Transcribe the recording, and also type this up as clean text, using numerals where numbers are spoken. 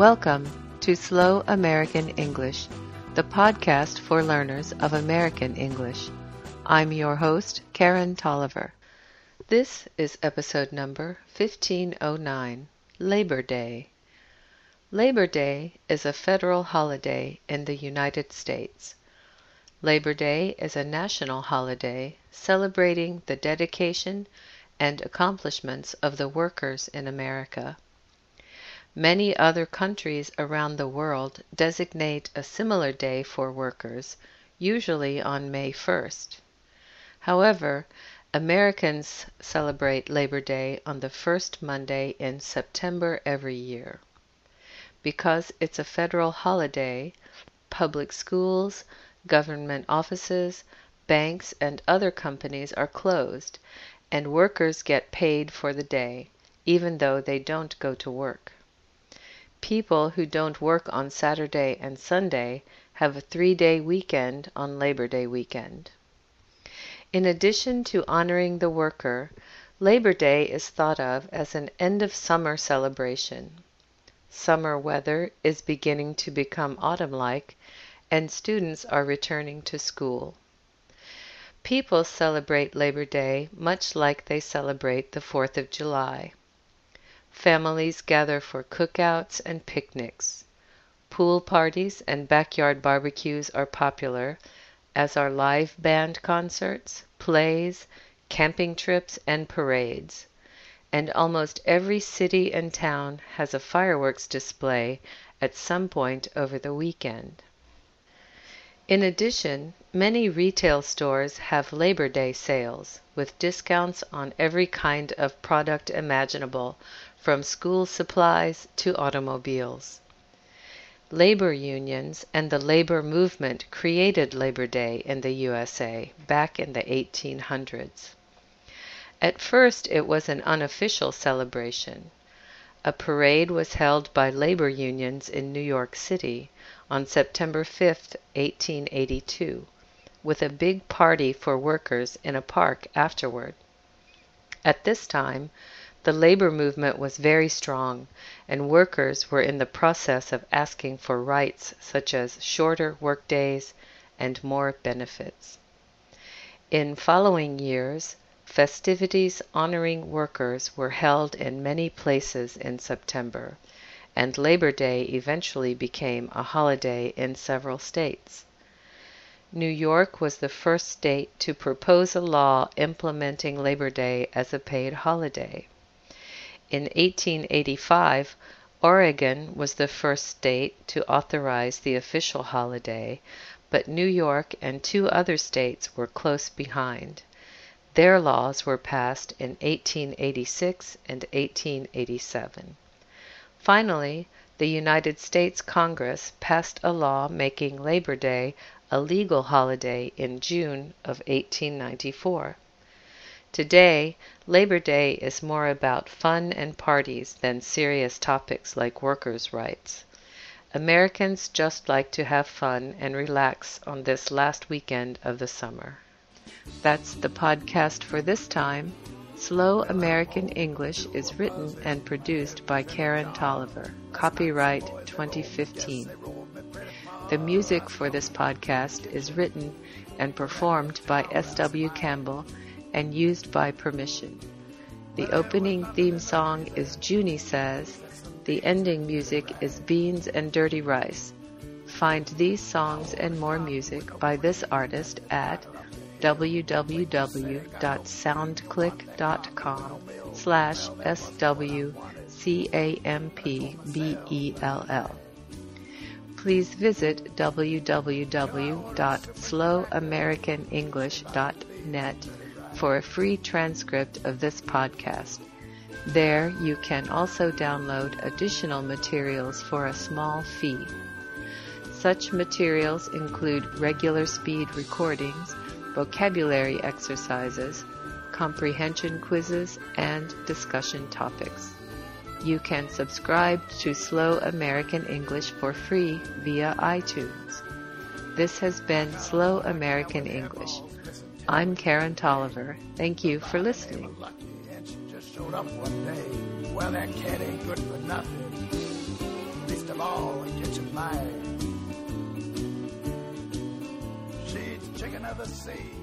Welcome to Slow American English, the podcast for learners of American English. I'm your host, Karen Tolliver. This is episode number 1509, Labor Day. Labor Day is a federal holiday in the United States. Labor Day is a national holiday celebrating the dedication and accomplishments of the workers in America. Many other countries around the world designate a similar day for workers, usually on May 1st. However, Americans celebrate Labor Day on the first Monday in September every year. Because it's a federal holiday, public schools, government offices, banks, and other companies are closed, and workers get paid for the day, even though they don't go to work. People who don't work on Saturday and Sunday have a three-day weekend on Labor Day weekend. In addition to honoring the worker, Labor Day is thought of as an end-of-summer celebration. Summer weather is beginning to become autumn-like, and students are returning to school. People celebrate Labor Day much like they celebrate the 4th of July. Families gather for cookouts and picnics. Pool parties and backyard barbecues are popular, as are live band concerts, plays, camping trips, and parades. And almost every city and town has a fireworks display at some point over the weekend. In addition, many retail stores have Labor Day sales, with discounts on every kind of product imaginable, from school supplies to automobiles. Labor unions and the labor movement created Labor Day in the USA back in the 1800s. At first, it was an unofficial celebration. A parade was held by labor unions in New York City on September 5, 1882, with a big party for workers in a park afterward. At this time, the labor movement was very strong, and workers were in the process of asking for rights such as shorter workdays and more benefits. In following years, festivities honoring workers were held in many places in September, and Labor Day eventually became a holiday in several states. New York was the first state to propose a law implementing Labor Day as a paid holiday. In 1885, Oregon was the first state to authorize the official holiday, but New York and two other states were close behind. Their laws were passed in 1886 and 1887. Finally, the United States Congress passed a law making Labor Day a legal holiday in June of 1894. Today, Labor Day is more about fun and parties than serious topics like workers' rights. Americans just like to have fun and relax on this last weekend of the summer. That's the podcast for this time. Slow American English is written and produced by Karen Tolliver. Copyright 2015. The music for this podcast is written and performed by S.W. Campbell and used by permission. The opening theme song is Junie Says. The ending music is Beans and Dirty Rice. Find these songs and more music by this artist at www.soundclick.com/SWCAMPBELL. Please visit www.slowamericanenglish.net for a free transcript of this podcast. There you can also download additional materials for a small fee. Such materials include regular speed recordings, vocabulary exercises, comprehension quizzes, and discussion topics. You can subscribe to Slow American English for free via iTunes. This has been Slow American English. I'm Karen Tolliver. Thank you for listening. Just showed up one day. Well, that cat ain't good for nothing. law and get you fired. She'd chicken of the sea.